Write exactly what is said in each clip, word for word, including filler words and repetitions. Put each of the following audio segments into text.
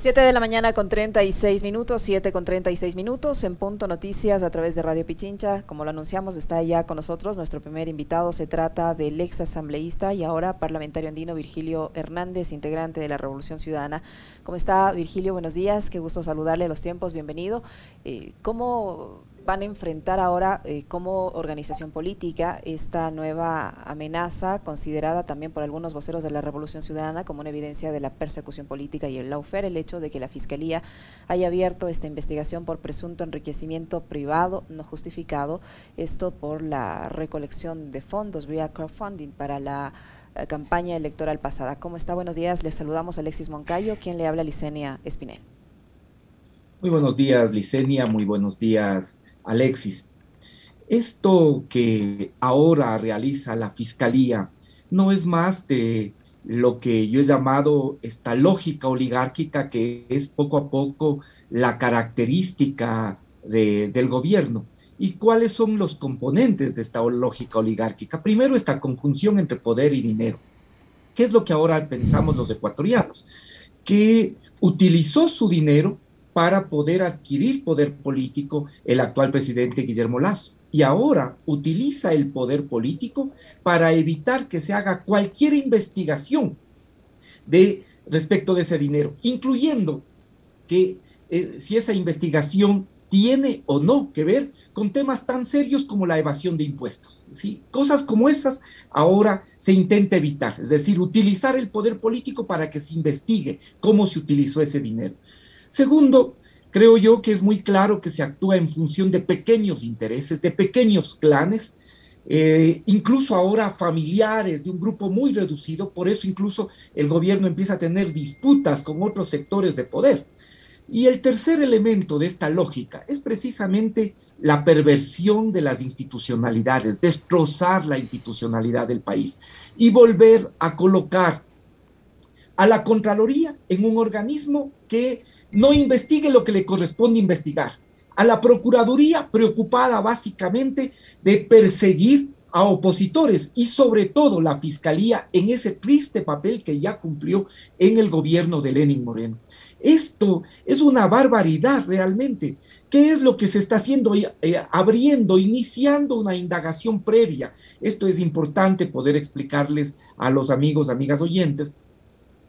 siete de la mañana con treinta y seis minutos, siete con treinta y seis minutos en Punto Noticias a través de Radio Pichincha. Como lo anunciamos, está ya con nosotros nuestro primer invitado. Se trata del ex asambleísta y ahora parlamentario andino Virgilio Hernández, integrante de la Revolución Ciudadana. ¿Cómo está, Virgilio? Buenos días, qué gusto saludarle a los tiempos, bienvenido. Eh, ¿Cómo van a enfrentar ahora eh, como organización política esta nueva amenaza considerada también por algunos voceros de la Revolución Ciudadana como una evidencia de la persecución política y el lawfare, el hecho de que la Fiscalía haya abierto esta investigación por presunto enriquecimiento privado no justificado, esto por la recolección de fondos vía crowdfunding para la eh, campaña electoral pasada? ¿Cómo está? Buenos días, les saludamos Alexis Moncayo, quien le habla Licenia Espinel. Muy buenos días, Licenia, muy buenos días, Alexis. Esto que ahora realiza la Fiscalía no es más de lo que yo he llamado esta lógica oligárquica, que es poco a poco la característica de, del gobierno. ¿Y cuáles son los componentes de esta lógica oligárquica? Primero, esta conjunción entre poder y dinero. ¿Qué es lo que ahora pensamos los ecuatorianos? Que utilizó su dinero para poder adquirir poder político el actual presidente Guillermo Lasso. Y ahora utiliza el poder político para evitar que se haga cualquier investigación de, respecto de ese dinero, incluyendo que eh, si esa investigación tiene o no que ver con temas tan serios como la evasión de impuestos, ¿sí? Cosas como esas ahora se intenta evitar, es decir, utilizar el poder político para que se investigue cómo se utilizó ese dinero. Segundo, creo yo que es muy claro que se actúa en función de pequeños intereses, de pequeños clanes, eh, incluso ahora familiares de un grupo muy reducido, por eso incluso el gobierno empieza a tener disputas con otros sectores de poder. Y el tercer elemento de esta lógica es precisamente la perversión de las institucionalidades, destrozar la institucionalidad del país y volver a colocar a la Contraloría en un organismo que no investigue lo que le corresponde investigar, a la Procuraduría preocupada básicamente de perseguir a opositores y sobre todo la Fiscalía en ese triste papel que ya cumplió en el gobierno de Lenín Moreno. Esto es una barbaridad realmente. ¿Qué es lo que se está haciendo? Eh, abriendo, iniciando una indagación previa. Esto es importante poder explicarles a los amigos, amigas oyentes,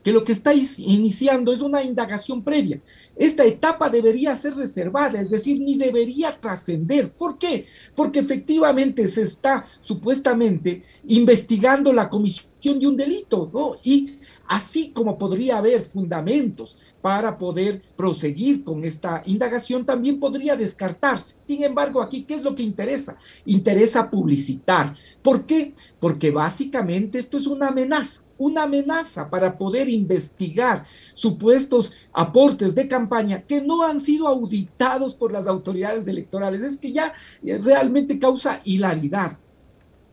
que lo que estáis iniciando es una indagación previa. Esta etapa debería ser reservada, es decir, ni debería trascender. ¿Por qué? Porque efectivamente se está supuestamente investigando la comisión de un delito, ¿no? Y así como podría haber fundamentos para poder proseguir con esta indagación, también podría descartarse. Sin embargo, aquí, ¿qué es lo que interesa? Interesa publicitar. ¿Por qué? Porque básicamente esto es una amenaza. Una amenaza para poder investigar supuestos aportes de campaña que no han sido auditados por las autoridades electorales. Es que ya realmente causa hilaridad.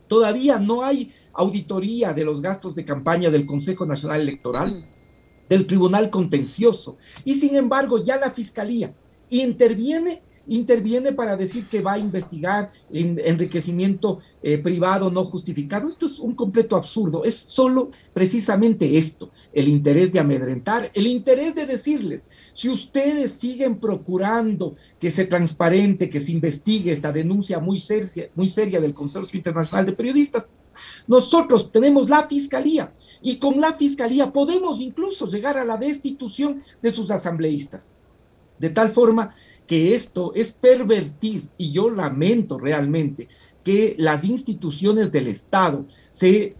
Todavía no hay auditoría de los gastos de campaña del Consejo Nacional Electoral, del Tribunal Contencioso. Y sin embargo, ya la Fiscalía interviene interviene para decir que va a investigar en enriquecimiento eh, privado no justificado. Esto es un completo absurdo, es solo precisamente esto, el interés de amedrentar, el interés de decirles, si ustedes siguen procurando que se transparente, que se investigue esta denuncia muy seria, muy seria del Consorcio Internacional de Periodistas, nosotros tenemos la Fiscalía y con la Fiscalía podemos incluso llegar a la destitución de sus asambleístas. De tal forma que esto es pervertir, y yo lamento realmente que las instituciones del Estado se,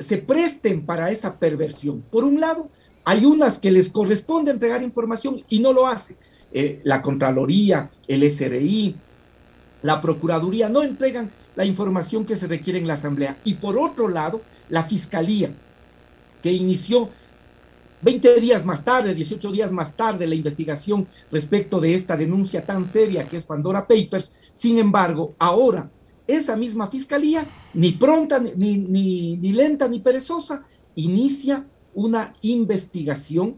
se presten para esa perversión. Por un lado, hay unas que les corresponde entregar información y no lo hacen. Eh, la Contraloría, el S R I, la Procuraduría no entregan la información que se requiere en la Asamblea. Y por otro lado, la Fiscalía, que inició veinte días más tarde, dieciocho días más tarde, la investigación respecto de esta denuncia tan seria que es Pandora Papers. Sin embargo, ahora esa misma Fiscalía, ni pronta, ni, ni, ni lenta, ni perezosa, inicia una investigación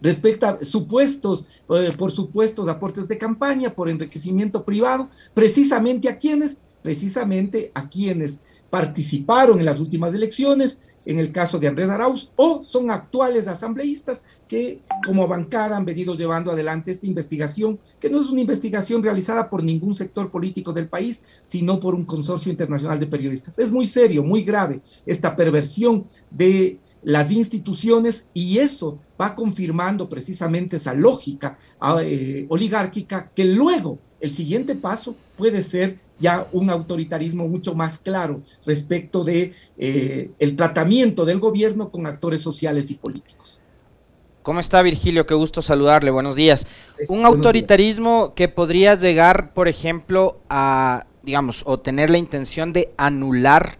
respecto a supuestos, eh, por supuestos aportes de campaña, por enriquecimiento privado, precisamente a quienes precisamente a quienes participaron en las últimas elecciones, en el caso de Andrés Arauz, o son actuales asambleístas que como bancada han venido llevando adelante esta investigación, que no es una investigación realizada por ningún sector político del país, sino por un consorcio internacional de periodistas. Es muy serio, muy grave esta perversión de las instituciones, y eso va confirmando precisamente esa lógica eh, oligárquica, que luego el siguiente paso puede ser ya un autoritarismo mucho más claro respecto de eh, el tratamiento del gobierno con actores sociales y políticos. ¿Cómo está, Virgilio? Qué gusto saludarle, buenos días. Un autoritarismo que podría llegar, por ejemplo, a, digamos, o tener la intención de anular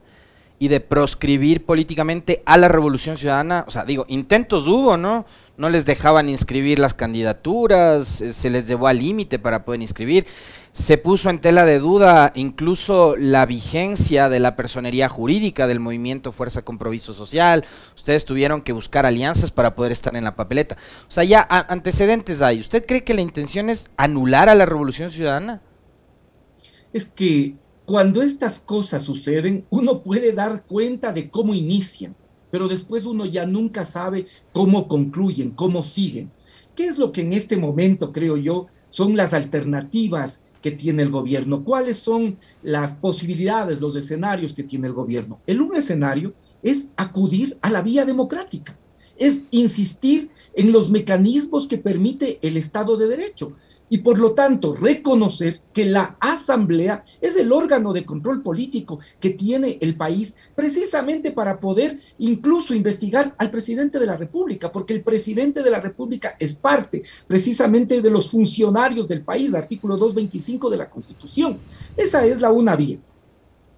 y de proscribir políticamente a la Revolución Ciudadana. O sea, digo, intentos hubo, ¿no? No les dejaban inscribir las candidaturas, se les llevó al límite para poder inscribir, se puso en tela de duda incluso la vigencia de la personería jurídica del movimiento Fuerza Compromiso Social, ustedes tuvieron que buscar alianzas para poder estar en la papeleta. O sea, ya antecedentes hay. ¿Usted cree que la intención es anular a la Revolución Ciudadana? Es que cuando estas cosas suceden, uno puede dar cuenta de cómo inician, pero después uno ya nunca sabe cómo concluyen, cómo siguen. ¿Qué es lo que en este momento, creo yo, son las alternativas que tiene el gobierno? ¿Cuáles son las posibilidades, los escenarios que tiene el gobierno? El un escenario es acudir a la vía democrática, es insistir en los mecanismos que permite el Estado de Derecho. Y por lo tanto, reconocer que la Asamblea es el órgano de control político que tiene el país, precisamente para poder incluso investigar al presidente de la República, porque el presidente de la República es parte precisamente de los funcionarios del país, artículo doscientos veinticinco de la Constitución. Esa es la una vía.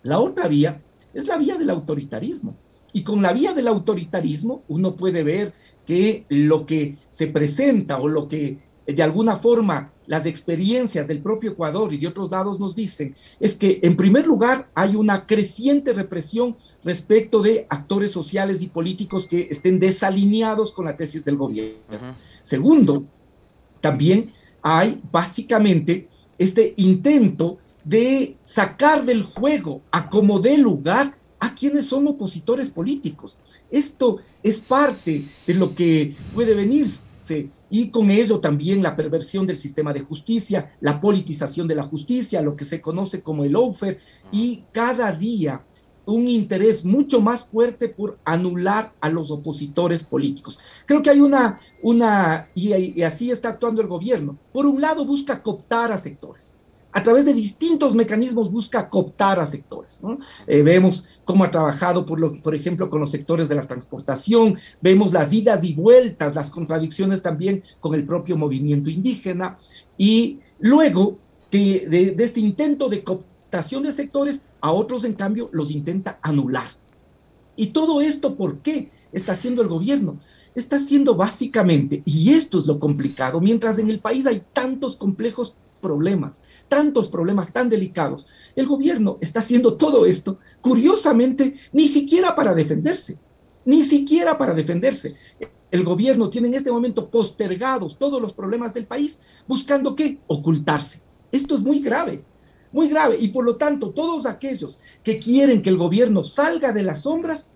La otra vía es la vía del autoritarismo. Y con la vía del autoritarismo uno puede ver que lo que se presenta o lo que de alguna forma las experiencias del propio Ecuador y de otros lados nos dicen, es que en primer lugar hay una creciente represión respecto de actores sociales y políticos que estén desalineados con la tesis del gobierno. Uh-huh. Segundo, también hay básicamente este intento de sacar del juego a como dé lugar a quienes son opositores políticos. Esto es parte de lo que puede venirse. Y con ello también la perversión del sistema de justicia, la politización de la justicia, lo que se conoce como el lawfare, y cada día un interés mucho más fuerte por anular a los opositores políticos. Creo que hay una, una y, y así está actuando el gobierno. Por un lado busca cooptar a sectores. A través de distintos mecanismos busca cooptar a sectores, ¿no? Eh, vemos cómo ha trabajado, por, lo, por ejemplo, con los sectores de la transportación, vemos las idas y vueltas, las contradicciones también con el propio movimiento indígena, y luego de, de, de este intento de cooptación de sectores, a otros, en cambio, los intenta anular. Y todo esto, ¿por qué está haciendo el gobierno? Está haciendo básicamente, y esto es lo complicado, mientras en el país hay tantos complejos problemas, tantos problemas tan delicados. El gobierno está haciendo todo esto, curiosamente, ni siquiera para defenderse, ni siquiera para defenderse. El gobierno tiene en este momento postergados todos los problemas del país, buscando ¿qué? Ocultarse. Esto es muy grave, muy grave, y por lo tanto, todos aquellos que quieren que el gobierno salga de las sombras,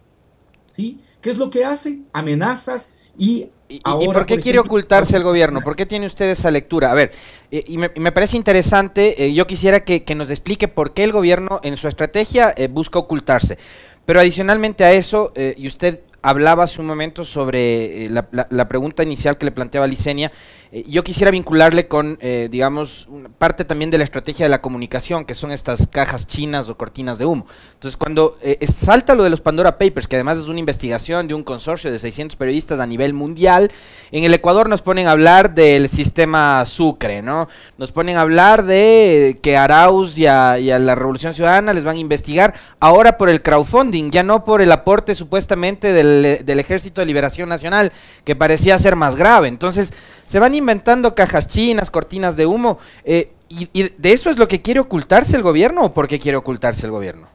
¿sí? ¿Qué es lo que hace? Amenazas y... ¿Y, ahora, ¿y por qué por quiere ejemplo, ocultarse el gobierno? ¿Por qué tiene usted esa lectura? A ver, eh, y, me, y me parece interesante, eh, yo quisiera que, que nos explique por qué el gobierno en su estrategia eh, busca ocultarse. Pero adicionalmente a eso, eh, y usted hablaba hace un momento sobre eh, la, la, la pregunta inicial que le planteaba Licenia, eh, yo quisiera vincularle con, eh, digamos, una parte también de la estrategia de la comunicación, que son estas cajas chinas o cortinas de humo. Entonces, cuando eh, salta lo de los Pandora Papers, que además es una investigación de un consorcio de seiscientos periodistas a nivel mundial, en el Ecuador nos ponen a hablar del sistema Sucre, ¿no? Nos ponen a hablar de que Arauz y a, y a la Revolución Ciudadana les van a investigar ahora por el crowdfunding, ya no por el aporte supuestamente del del Ejército de Liberación Nacional, que parecía ser más grave. Entonces se van inventando cajas chinas, cortinas de humo, eh, y, y de eso es lo que quiere ocultarse el gobierno. ¿O por qué quiere ocultarse el gobierno?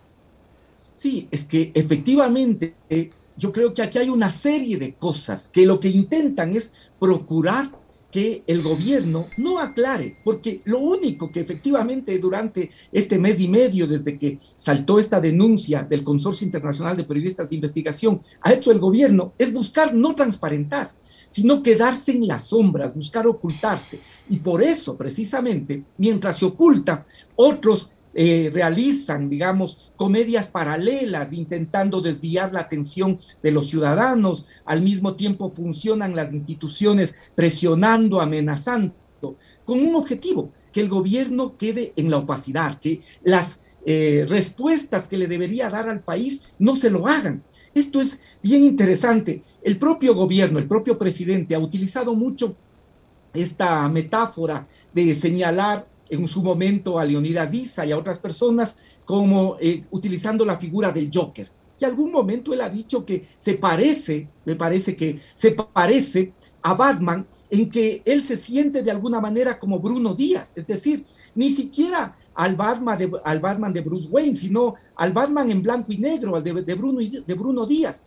Sí, es que efectivamente eh, yo creo que aquí hay una serie de cosas que lo que intentan es procurar que el gobierno no aclare, porque lo único que efectivamente durante este mes y medio, desde que saltó esta denuncia del Consorcio Internacional de Periodistas de Investigación, ha hecho el gobierno es buscar no transparentar, sino quedarse en las sombras, buscar ocultarse. Y por eso, precisamente, mientras se oculta, otros Eh, realizan, digamos, comedias paralelas, intentando desviar la atención de los ciudadanos. Al mismo tiempo funcionan las instituciones presionando, amenazando, con un objetivo, que el gobierno quede en la opacidad, que las eh, respuestas que le debería dar al país no se lo hagan. Esto es bien interesante. El propio gobierno, el propio presidente, ha utilizado mucho esta metáfora de señalar en su momento a Leonidas Isa y a otras personas, como eh, utilizando la figura del Joker. Y algún momento él ha dicho que se parece, me parece que se parece a Batman, en que él se siente de alguna manera como Bruno Díaz, es decir, ni siquiera al Batman de, al Batman de Bruce Wayne, sino al Batman en blanco y negro, al de, de, Bruno, de Bruno Díaz.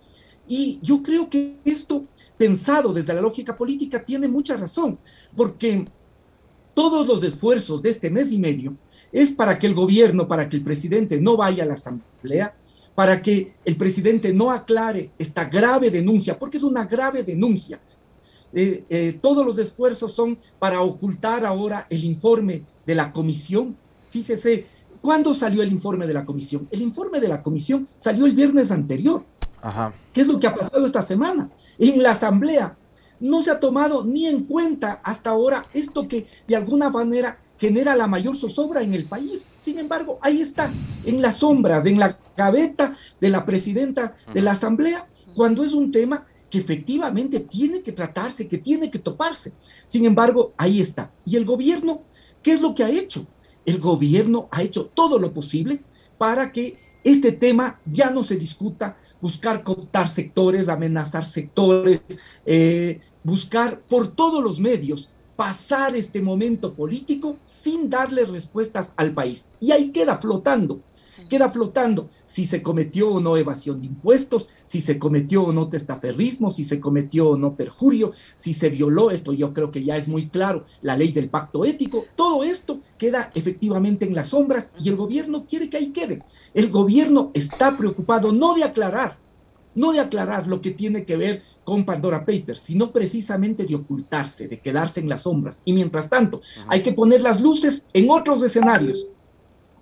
Y yo creo que esto, pensado desde la lógica política, tiene mucha razón, porque todos los esfuerzos de este mes y medio es para que el gobierno, para que el presidente no vaya a la asamblea, para que el presidente no aclare esta grave denuncia, porque es una grave denuncia. Eh, eh, todos los esfuerzos son para ocultar ahora el informe de la comisión. Fíjese, ¿cuándo salió el informe de la comisión? El informe de la comisión salió el viernes anterior. Ajá. ¿Qué es lo que ha pasado esta semana? En la asamblea no se ha tomado ni en cuenta hasta ahora esto que de alguna manera genera la mayor zozobra en el país. Sin embargo, ahí está, en las sombras, en la gaveta de la presidenta de la Asamblea, cuando es un tema que efectivamente tiene que tratarse, que tiene que toparse. Sin embargo, ahí está. ¿Y el gobierno qué es lo que ha hecho? El gobierno ha hecho todo lo posible para que este tema ya no se discuta, buscar cooptar sectores, amenazar sectores, eh, buscar por todos los medios pasar este momento político sin darle respuestas al país. Y ahí queda flotando, queda flotando si se cometió o no evasión de impuestos, si se cometió o no testaferrismo, si se cometió o no perjurio, si se violó, esto yo creo que ya es muy claro, la ley del pacto ético. Todo esto queda efectivamente en las sombras y el gobierno quiere que ahí quede. El gobierno está preocupado no de aclarar, no de aclarar lo que tiene que ver con Pandora Papers, sino precisamente de ocultarse, de quedarse en las sombras. Y mientras tanto, hay que poner las luces en otros escenarios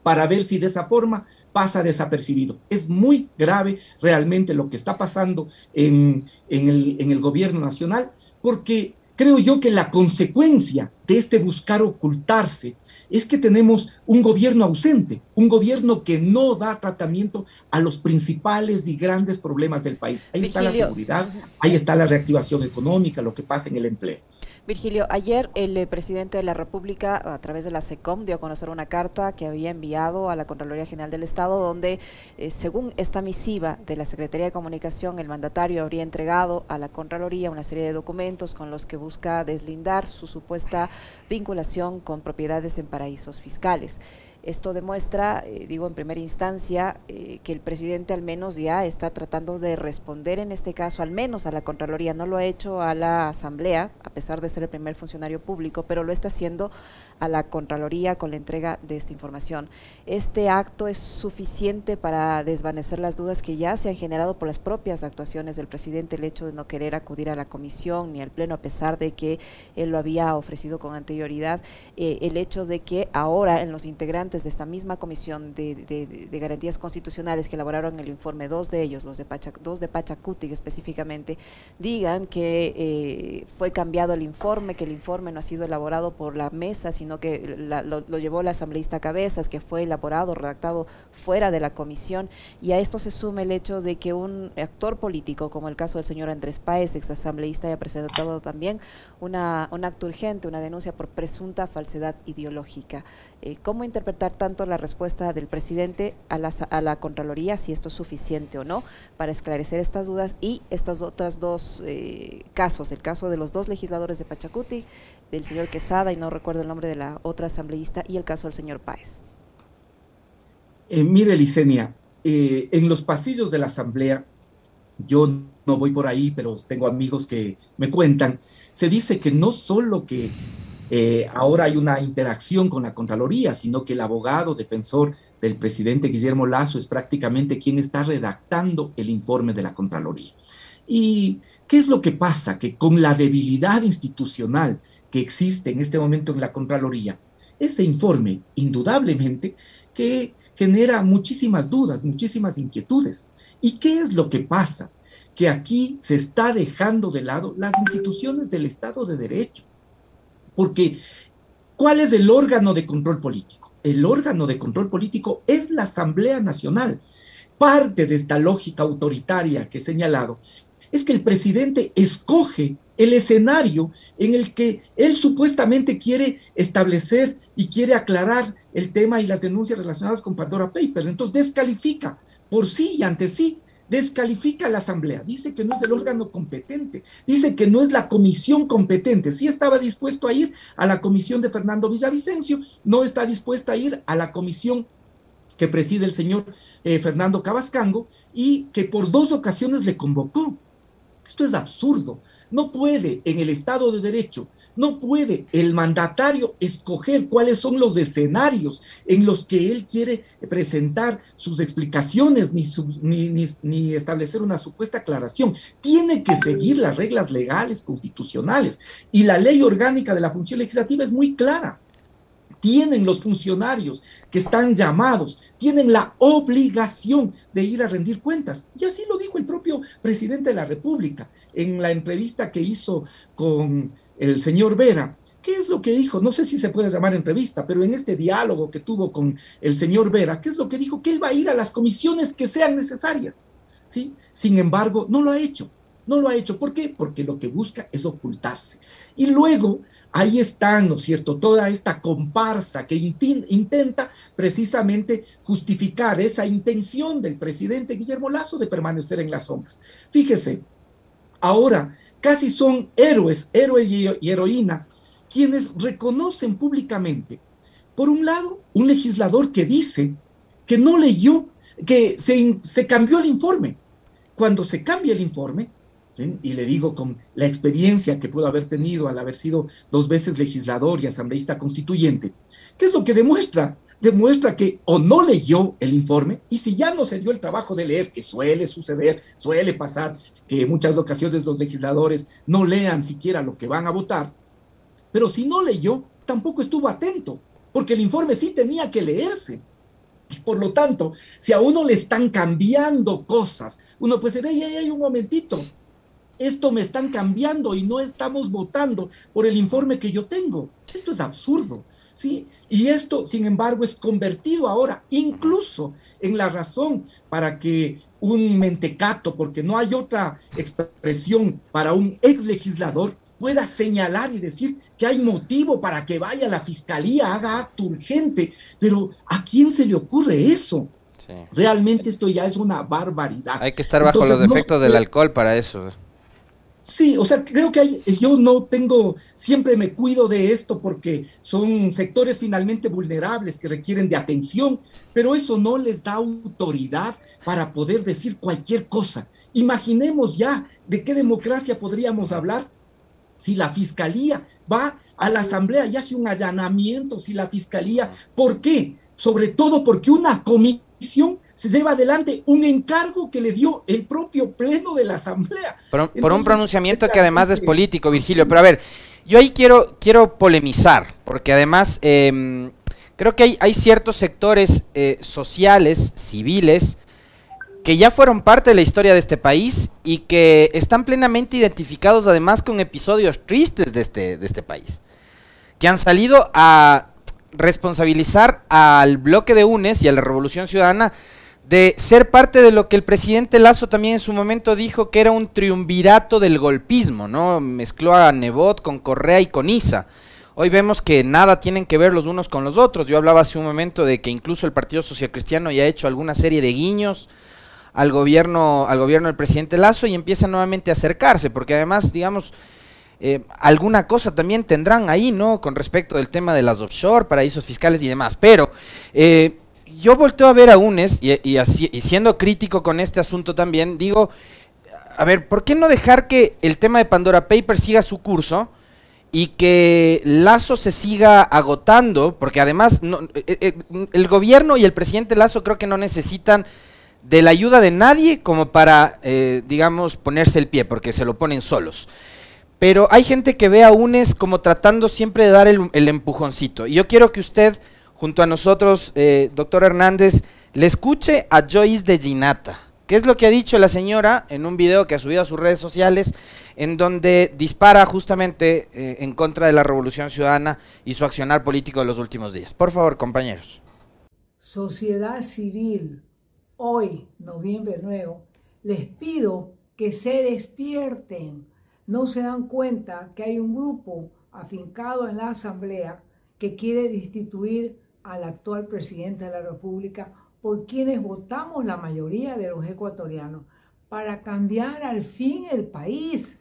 para ver si de esa forma pasa desapercibido. Es muy grave realmente lo que está pasando en, en, el, en el gobierno nacional, porque creo yo que la consecuencia de este buscar ocultarse es que tenemos un gobierno ausente, un gobierno que no da tratamiento a los principales y grandes problemas del país. Ahí está la seguridad, ahí está la reactivación económica, lo que pasa en el empleo. Virgilio, ayer el presidente de la República, a través de la SECOM, dio a conocer una carta que había enviado a la Contraloría General del Estado, donde, eh, según esta misiva de la Secretaría de Comunicación, el mandatario habría entregado a la Contraloría una serie de documentos con los que busca deslindar su supuesta vinculación con propiedades en paraísos fiscales. Esto demuestra, eh, digo en primera instancia, eh, que el presidente al menos ya está tratando de responder en este caso, al menos a la Contraloría. No lo ha hecho a la Asamblea, a pesar de ser el primer funcionario público, pero lo está haciendo a la Contraloría con la entrega de esta información. ¿Este acto es suficiente para desvanecer las dudas que ya se han generado por las propias actuaciones del presidente, el hecho de no querer acudir a la comisión ni al pleno, a pesar de que él lo había ofrecido con anterioridad, eh, el hecho de que ahora en los integrantes de esta misma comisión de, de, de garantías constitucionales que elaboraron el informe, dos de ellos, los de Pachac, dos de Pachakutik específicamente, digan que eh, fue cambiado el informe, que el informe no ha sido elaborado por la mesa, sino que la, lo, lo llevó la asambleísta Cabezas, que fue elaborado, redactado fuera de la comisión? Y a esto se suma el hecho de que un actor político, como el caso del señor Andrés Páez, exasambleísta, haya presentado también una, un acto urgente, una denuncia por presunta falsedad ideológica. Eh, ¿Cómo interpretar tanto la respuesta del presidente a la, a la Contraloría, si esto es suficiente o no, para esclarecer estas dudas y estas otras dos eh, casos, el caso de los dos legisladores de Pachakutik, del señor Quesada, y no recuerdo el nombre de la otra asambleísta, y el caso del señor Páez? Eh, mire, Licenia, eh, en los pasillos de la Asamblea yo no voy por ahí, pero tengo amigos que me cuentan, se dice que no solo que eh, ahora hay una interacción con la Contraloría, sino que el abogado defensor del presidente Guillermo Lasso es prácticamente quien está redactando el informe de la Contraloría. ¿Y qué es lo que pasa? Que con la debilidad institucional que existe en este momento en la Contraloría, este informe, indudablemente, que genera muchísimas dudas, muchísimas inquietudes. ¿Y qué es lo que pasa? Que aquí se está dejando de lado las instituciones del Estado de Derecho. Porque, ¿cuál es el órgano de control político? El órgano de control político es la Asamblea Nacional. Parte de esta lógica autoritaria que he señalado es que el presidente escoge el escenario en el que él supuestamente quiere establecer y quiere aclarar el tema y las denuncias relacionadas con Pandora Papers. Entonces descalifica por sí y ante sí, descalifica a la Asamblea, dice que no es el órgano competente, dice que no es la comisión competente, sí estaba dispuesto a ir a la comisión de Fernando Villavicencio, no está dispuesta a ir a la comisión que preside el señor eh, Fernando Cabascango y que por dos ocasiones le convocó. Esto es absurdo. No puede, en el Estado de Derecho, no puede el mandatario escoger cuáles son los escenarios en los que él quiere presentar sus explicaciones ni, sub, ni, ni, ni establecer una supuesta aclaración. Tiene que seguir las reglas legales, constitucionales. Y la ley orgánica de la función legislativa es muy clara. Tienen los funcionarios que están llamados, tienen la obligación de ir a rendir cuentas. Y así lo dijo el propio presidente de la República en la entrevista que hizo con el señor Vera. ¿Qué es lo que dijo? No sé si se puede llamar entrevista, pero en este diálogo que tuvo con el señor Vera, ¿qué es lo que dijo? Que él va a ir a las comisiones que sean necesarias, ¿sí? Sin embargo, no lo ha hecho. No lo ha hecho. ¿Por qué? Porque lo que busca es ocultarse. Y luego, ahí está, ¿no es cierto?, toda esta comparsa que intenta precisamente justificar esa intención del presidente Guillermo Lasso de permanecer en las sombras. Fíjese, ahora casi son héroes, héroe y heroína, quienes reconocen públicamente, por un lado, un legislador que dice que no leyó, que se, se cambió el informe. Cuando se cambia el informe, y le digo con la experiencia que pudo haber tenido al haber sido dos veces legislador y asambleísta constituyente, ¿qué es lo que demuestra? Demuestra que o no leyó el informe, y si ya no se dio el trabajo de leer, que suele suceder, suele pasar, que en muchas ocasiones los legisladores no lean siquiera lo que van a votar, pero si no leyó, tampoco estuvo atento, porque el informe sí tenía que leerse. Por lo tanto, si a uno le están cambiando cosas, uno puede decir, ey, ey, un momentito, esto me están cambiando y no estamos votando por el informe que yo tengo. Esto es absurdo, ¿sí? Y esto, sin embargo, es convertido ahora incluso en la razón para que un mentecato, porque no hay otra expresión para un ex legislador, pueda señalar y decir que hay motivo para que vaya a la Fiscalía, haga acto urgente. Pero ¿a quién se le ocurre eso? Sí. Realmente esto ya es una barbaridad. Hay que estar bajo Entonces, los efectos no, del alcohol para eso. Sí, o sea, creo que hay, yo no tengo, siempre me cuido de esto porque son sectores finalmente vulnerables que requieren de atención, pero eso no les da autoridad para poder decir cualquier cosa. Imaginemos ya de qué democracia podríamos hablar si la Fiscalía va a la Asamblea y hace un allanamiento, si la Fiscalía, ¿por qué? Sobre todo porque una comisión se lleva adelante un encargo que le dio el propio pleno de la Asamblea. Por, Entonces, por un pronunciamiento que además es político, Virgilio. Pero a ver, yo ahí quiero quiero polemizar, porque además eh, creo que hay, hay ciertos sectores eh, sociales, civiles, que ya fueron parte de la historia de este país y que están plenamente identificados además con episodios tristes de este, de este país, que han salido a responsabilizar al bloque de UNES y a la Revolución Ciudadana de ser parte de lo que el presidente Lasso también en su momento dijo que era un triunvirato del golpismo, ¿no? Mezcló a Nebot con Correa y con Isa. Hoy vemos que nada tienen que ver los unos con los otros. Yo hablaba hace un momento de que incluso el Partido Social Cristiano ya ha hecho alguna serie de guiños al gobierno, al gobierno del presidente Lasso y empieza nuevamente a acercarse, porque además, digamos, eh, alguna cosa también tendrán ahí, ¿no? Con respecto del tema de las offshore, paraísos fiscales y demás, pero... Eh, Yo volteo a ver a UNES y, y, así, y siendo crítico con este asunto también, digo, a ver, ¿por qué no dejar que el tema de Pandora Papers siga su curso y que Lasso se siga agotando? Porque además no, eh, eh, el gobierno y el presidente Lasso creo que no necesitan de la ayuda de nadie como para, eh, digamos, ponerse el pie, porque se lo ponen solos. Pero hay gente que ve a UNES como tratando siempre de dar el, el empujoncito. Y yo quiero que usted, junto a nosotros, eh, doctor Hernández, le escuche a Joyce de Ginatta. ¿Qué es lo que ha dicho la señora en un video que ha subido a sus redes sociales, en donde dispara justamente eh, en contra de la Revolución Ciudadana y su accionar político de los últimos días? Por favor, compañeros. Sociedad civil, hoy, noviembre nuevo, les pido que se despierten. No se dan cuenta que hay un grupo afincado en la Asamblea que quiere destituir al actual presidente de la República, por quienes votamos la mayoría de los ecuatorianos, para cambiar al fin el país.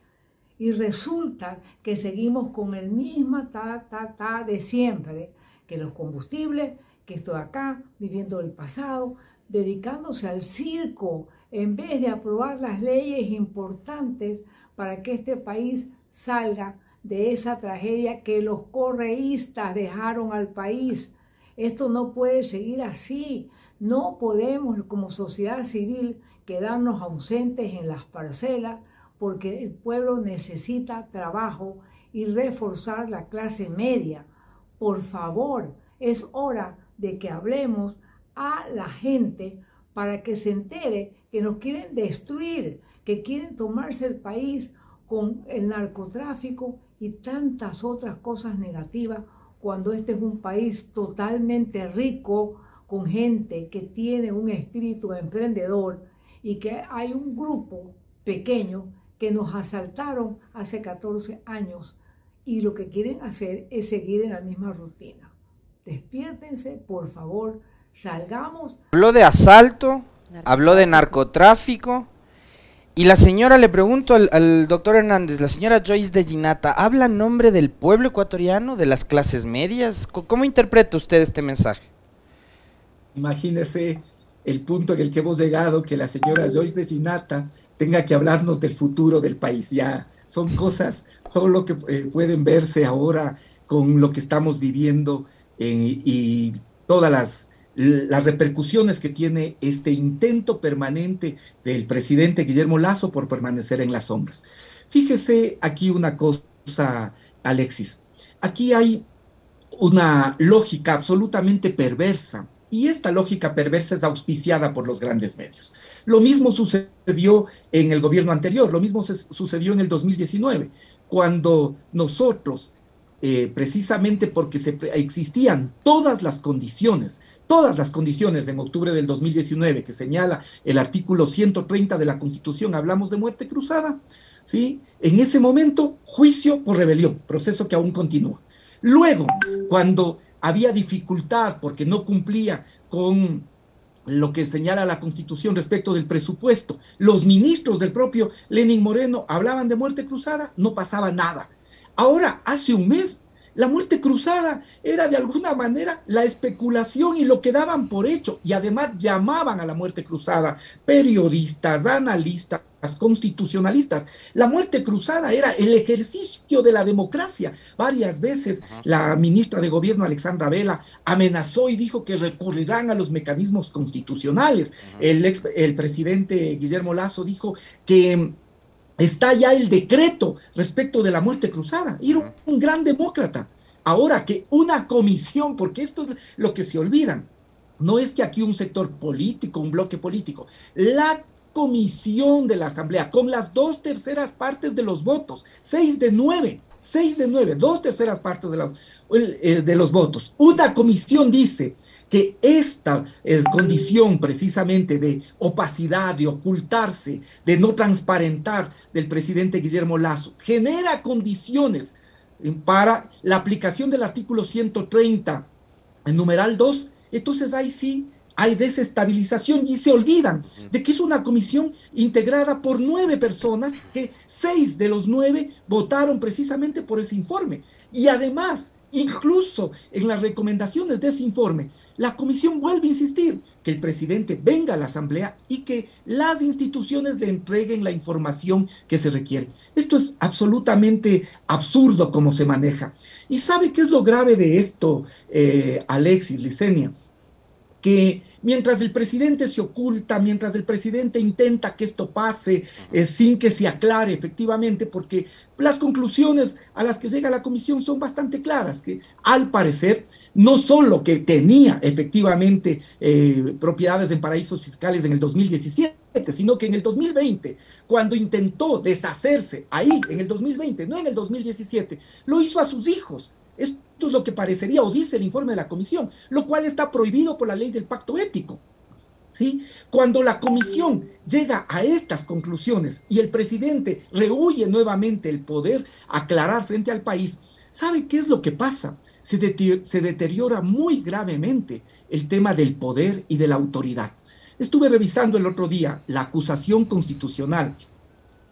Y resulta que seguimos con el mismo ta, ta, ta de siempre, que los combustibles, que estoy acá viviendo el pasado, dedicándose al circo, en vez de aprobar las leyes importantes para que este país salga de esa tragedia que los correístas dejaron al país. Esto no puede seguir así. No podemos, como sociedad civil, quedarnos ausentes en las parcelas, porque el pueblo necesita trabajo y reforzar la clase media. Por favor, es hora de que hablemos a la gente para que se entere que nos quieren destruir, que quieren tomarse el país con el narcotráfico y tantas otras cosas negativas, cuando este es un país totalmente rico, con gente que tiene un espíritu emprendedor, y que hay un grupo pequeño que nos asaltaron hace catorce años y lo que quieren hacer es seguir en la misma rutina. Despiértense, por favor, salgamos. Habló de asalto, habló de narcotráfico. Y la señora, le pregunto al, al doctor Hernández, la señora Joyce de Ginatta, ¿habla en nombre del pueblo ecuatoriano, de las clases medias? ¿Cómo interpreta usted este mensaje? Imagínese el punto en el que hemos llegado, que la señora Joyce de Ginatta tenga que hablarnos del futuro del país. Ya son cosas, son lo que eh, pueden verse ahora con lo que estamos viviendo eh, y todas las... las repercusiones que tiene este intento permanente del presidente Guillermo Lasso por permanecer en las sombras. Fíjese aquí una cosa, Alexis. Aquí hay una lógica absolutamente perversa, y esta lógica perversa es auspiciada por los grandes medios. Lo mismo sucedió en el gobierno anterior, lo mismo sucedió en el dos mil diecinueve, cuando nosotros... Eh, precisamente porque se pre existían todas las condiciones, todas las condiciones en octubre del dos mil diecinueve que señala el artículo ciento treinta de la Constitución, hablamos de muerte cruzada, ¿sí? En ese momento, juicio por rebelión, proceso que aún continúa. Luego, cuando había dificultad porque no cumplía con lo que señala la Constitución respecto del presupuesto, los ministros del propio Lenín Moreno hablaban de muerte cruzada, no pasaba nada. Ahora, hace un mes, la muerte cruzada era de alguna manera la especulación y lo que daban por hecho, y además llamaban a la muerte cruzada periodistas, analistas, constitucionalistas. La muerte cruzada era el ejercicio de la democracia. Varias veces la ministra de Gobierno, Alexandra Vela, amenazó y dijo que recurrirán a los mecanismos constitucionales. El, ex, el presidente Guillermo Lasso dijo que... está ya el decreto respecto de la muerte cruzada. Era un gran demócrata. Ahora que una comisión, porque esto es lo que se olvidan, no es que aquí un sector político, un bloque político, la comisión de la Asamblea, con las dos terceras partes de los votos, seis de nueve, seis de nueve, dos terceras partes de, la, de los votos, una comisión dice que esta eh, condición precisamente de opacidad, de ocultarse, de no transparentar del presidente Guillermo Lasso, genera condiciones para la aplicación del artículo ciento treinta, el numeral dos, entonces ahí sí hay desestabilización y se olvidan de que es una comisión integrada por nueve personas, que seis de los nueve votaron precisamente por ese informe. Y además Incluso en las recomendaciones de ese informe, la comisión vuelve a insistir que el presidente venga a la asamblea y que las instituciones le entreguen la información que se requiere. Esto es absolutamente absurdo como se maneja. ¿Y sabe qué es lo grave de esto, eh, Alexis, Licenia? Que mientras el presidente se oculta, mientras el presidente intenta que esto pase eh, sin que se aclare efectivamente, porque las conclusiones a las que llega la comisión son bastante claras, que al parecer no solo que tenía efectivamente eh, propiedades en paraísos fiscales en el dos mil diecisiete, sino que en el dos mil veinte, cuando intentó deshacerse ahí, en el dos mil veinte, no en el dos mil diecisiete, lo hizo a sus hijos. Esto es lo que parecería o dice el informe de la comisión, lo cual está prohibido por la ley del pacto ético, ¿sí? Cuando la comisión llega a estas conclusiones y el presidente rehúye nuevamente el poder aclarar frente al país, ¿sabe qué es lo que pasa? Se, de- se deteriora muy gravemente el tema del poder y de la autoridad. Estuve revisando el otro día la acusación constitucional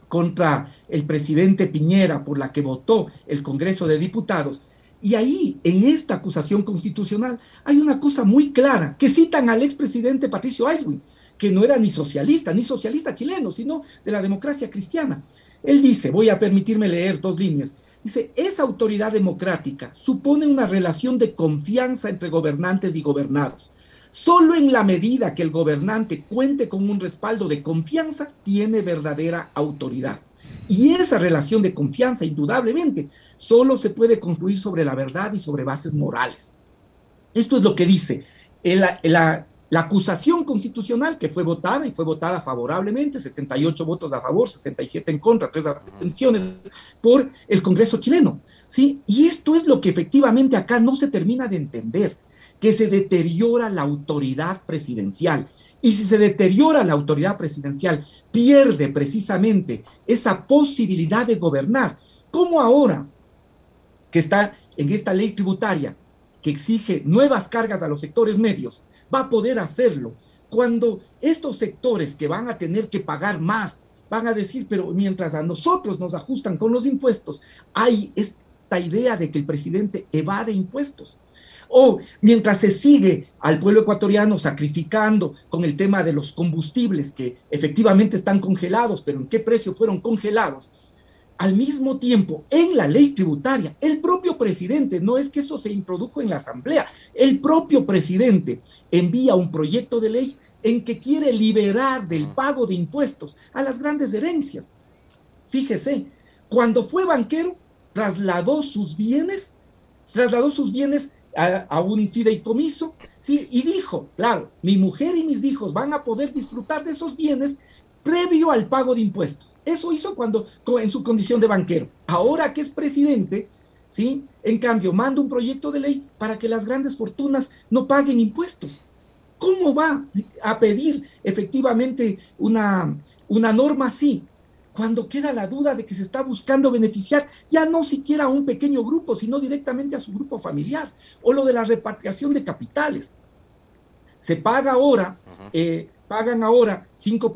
contra el presidente Piñera por la que votó el Congreso de Diputados, y ahí, en esta acusación constitucional, hay una cosa muy clara, que citan al expresidente Patricio Aylwin, que no era ni socialista, ni socialista chileno, sino de la democracia cristiana. Él dice, voy a permitirme leer dos líneas, dice, esa autoridad democrática supone una relación de confianza entre gobernantes y gobernados. Solo en la medida que el gobernante cuente con un respaldo de confianza, tiene verdadera autoridad. Y esa relación de confianza, indudablemente, solo se puede construir sobre la verdad y sobre bases morales. Esto es lo que dice la, la, la acusación constitucional que fue votada, y fue votada favorablemente, setenta y ocho votos a favor, sesenta y siete en contra, tres abstenciones por el Congreso chileno, ¿sí? Y esto es lo que efectivamente acá no se termina de entender, que se deteriora la autoridad presidencial. Y si se deteriora la autoridad presidencial, pierde precisamente esa posibilidad de gobernar. Como ahora, que está en esta ley tributaria, que exige nuevas cargas a los sectores medios, va a poder hacerlo. Cuando estos sectores que van a tener que pagar más, van a decir, pero mientras a nosotros nos ajustan con los impuestos, hay esta idea de que el presidente evade impuestos. O mientras se sigue al pueblo ecuatoriano sacrificando con el tema de los combustibles que efectivamente están congelados, pero ¿en qué precio fueron congelados? Al mismo tiempo, en la ley tributaria, el propio presidente, no es que eso se introdujo en la asamblea, el propio presidente envía un proyecto de ley en que quiere liberar del pago de impuestos a las grandes herencias. Fíjese, cuando fue banquero, trasladó sus bienes, trasladó sus bienes A, a un fideicomiso, ¿sí? Y dijo, claro, mi mujer y mis hijos van a poder disfrutar de esos bienes previo al pago de impuestos. Eso hizo cuando en su condición de banquero. Ahora que es presidente, ¿sí? En cambio, manda un proyecto de ley para que las grandes fortunas no paguen impuestos. ¿Cómo va a pedir efectivamente una, una norma así? Cuando queda la duda de que se está buscando beneficiar ya no siquiera a un pequeño grupo, sino directamente a su grupo familiar, o lo de la repatriación de capitales. Se paga ahora, eh, pagan ahora cinco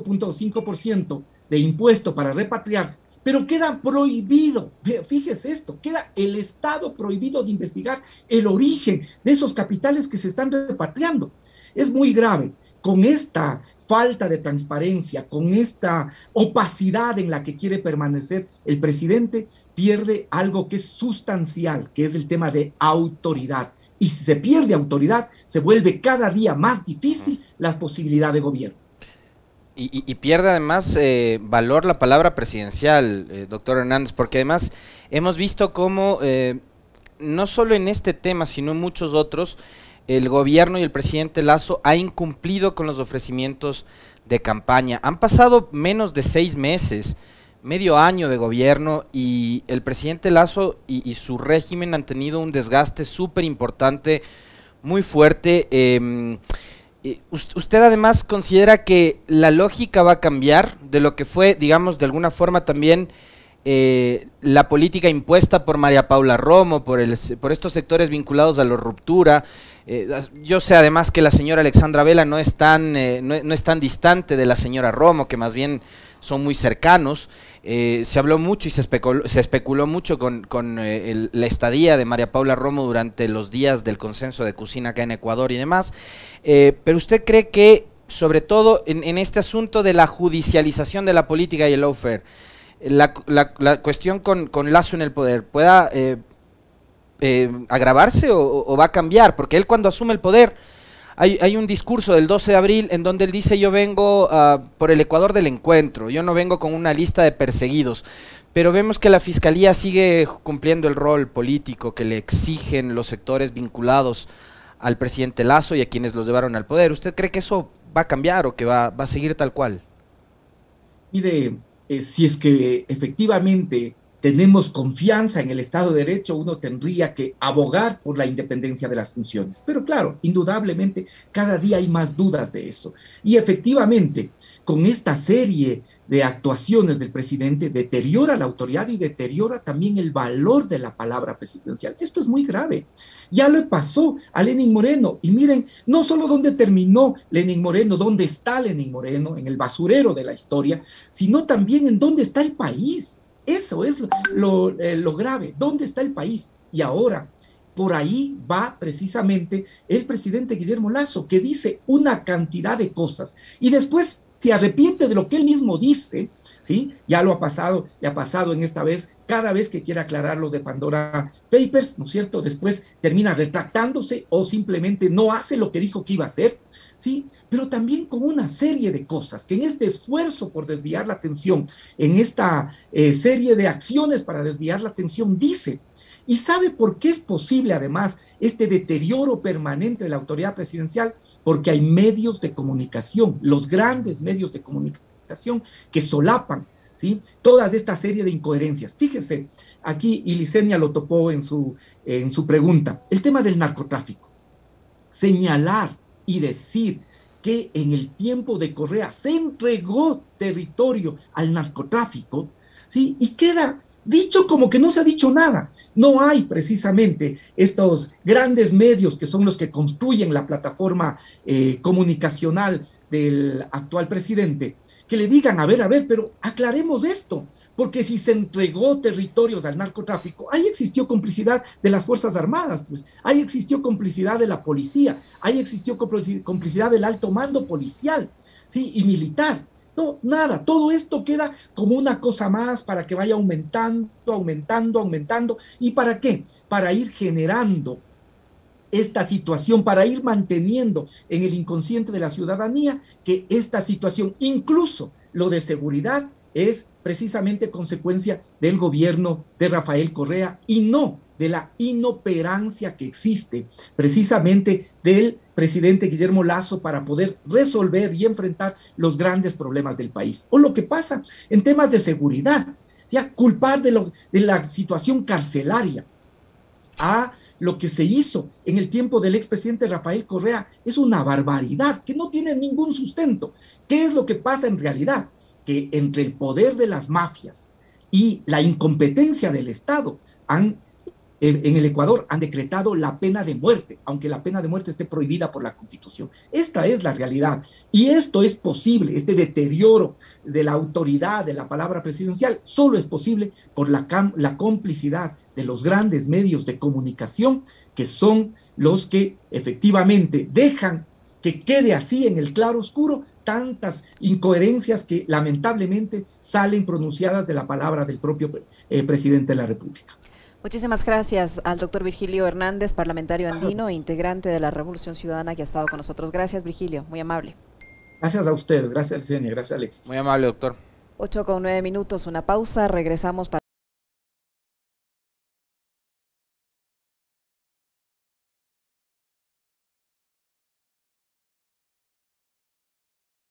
punto cinco por ciento de impuesto para repatriar, pero queda prohibido, fíjese esto, queda el Estado prohibido de investigar el origen de esos capitales que se están repatriando. Es muy grave. Con esta falta de transparencia, con esta opacidad en la que quiere permanecer el presidente, pierde algo que es sustancial, que es el tema de autoridad. Y si se pierde autoridad, se vuelve cada día más difícil la posibilidad de gobierno. Y, y, y pierde además eh, valor la palabra presidencial, eh, doctor Hernández, porque además hemos visto cómo, eh, no solo en este tema, sino en muchos otros, el gobierno y el presidente Lasso ha incumplido con los ofrecimientos de campaña. Han pasado menos de seis meses, medio año de gobierno, y el presidente Lasso y, y su régimen han tenido un desgaste súper importante, muy fuerte. Eh, usted además considera que la lógica va a cambiar de lo que fue, digamos, de alguna forma también eh, la política impuesta por María Paula Romo, por, el, por estos sectores vinculados a la ruptura. Eh, yo sé además que la señora Alexandra Vela no es tan, eh, no, no es tan distante de la señora Romo, que más bien son muy cercanos. Eh, se habló mucho y se especuló, se especuló mucho con, con eh, el, la estadía de María Paula Romo durante los días del consenso de cocina acá en Ecuador y demás, eh, pero ¿usted cree que, sobre todo en, en este asunto de la judicialización de la política y el lawfare, la, la, la cuestión con, con Lasso en el poder pueda eh, eh, agravarse o, o va a cambiar? Porque él, cuando asume el poder, Hay, hay un discurso del doce de abril en donde él dice: yo vengo uh, por el Ecuador del encuentro, yo no vengo con una lista de perseguidos, pero vemos que la Fiscalía sigue cumpliendo el rol político que le exigen los sectores vinculados al presidente Lasso y a quienes los llevaron al poder. ¿Usted cree que eso va a cambiar o que va, va a seguir tal cual? Mire, eh, si es que efectivamente tenemos confianza en el Estado de Derecho, uno tendría que abogar por la independencia de las funciones. Pero claro, indudablemente, cada día hay más dudas de eso. Y efectivamente, con esta serie de actuaciones del presidente, deteriora la autoridad y deteriora también el valor de la palabra presidencial. Esto es muy grave. Ya le pasó a Lenín Moreno. Y miren, no solo dónde terminó Lenín Moreno, dónde está Lenín Moreno, en el basurero de la historia, sino también en dónde está el país. Eso es lo, eh, lo grave. ¿Dónde está el país? Y ahora, por ahí va precisamente el presidente Guillermo Lasso, que dice una cantidad de cosas y después se arrepiente de lo que él mismo dice, ¿sí? Ya lo ha pasado, ya ha pasado en esta vez, cada vez que quiere aclarar lo de Pandora Papers, ¿no es cierto? Después termina retractándose o simplemente no hace lo que dijo que iba a hacer, ¿sí? Pero también con una serie de cosas que en este esfuerzo por desviar la atención, en esta eh, serie de acciones para desviar la atención, dice. ¿Y sabe por qué es posible además este deterioro permanente de la autoridad presidencial? Porque hay medios de comunicación, los grandes medios de comunicación que solapan, ¿sí?, todas esta serie de incoherencias. Fíjese, aquí Ilicenia lo topó en su, en su pregunta, el tema del narcotráfico. Señalar y decir que en el tiempo de Correa se entregó territorio al narcotráfico, ¿sí?, y queda dicho como que no se ha dicho nada. No hay precisamente estos grandes medios que son los que construyen la plataforma eh, comunicacional del actual presidente, que le digan, a ver, a ver, pero aclaremos esto, porque si se entregó territorios al narcotráfico, ahí existió complicidad de las Fuerzas Armadas, pues, ahí existió complicidad de la policía, ahí existió complicidad del alto mando policial, ¿sí?, y militar. No, nada, todo esto queda como una cosa más para que vaya aumentando, aumentando, aumentando. ¿Y para qué? Para ir generando esta situación, para ir manteniendo en el inconsciente de la ciudadanía que esta situación, incluso lo de seguridad, es precisamente consecuencia del gobierno de Rafael Correa y no de la inoperancia que existe precisamente del presidente Guillermo Lasso para poder resolver y enfrentar los grandes problemas del país. O lo que pasa en temas de seguridad, ya culpar de, lo, de la situación carcelaria a lo que se hizo en el tiempo del expresidente Rafael Correa es una barbaridad que no tiene ningún sustento. ¿Qué es lo que pasa en realidad? Que entre el poder de las mafias y la incompetencia del Estado han, en el Ecuador han decretado la pena de muerte, aunque la pena de muerte esté prohibida por la Constitución. Esta es la realidad y esto es posible, este deterioro de la autoridad, de la palabra presidencial, solo es posible por la, la complicidad de los grandes medios de comunicación que son los que efectivamente dejan que quede así en el claro oscuro tantas incoherencias que lamentablemente salen pronunciadas de la palabra del propio eh, presidente de la República. Muchísimas gracias al doctor Virgilio Hernández, parlamentario andino e integrante de la Revolución Ciudadana, que ha estado con nosotros. Gracias, Virgilio, muy amable. Gracias a usted, gracias, Arsenia, gracias, Alexis. Muy amable, doctor. ocho con nueve minutos, una pausa, regresamos para...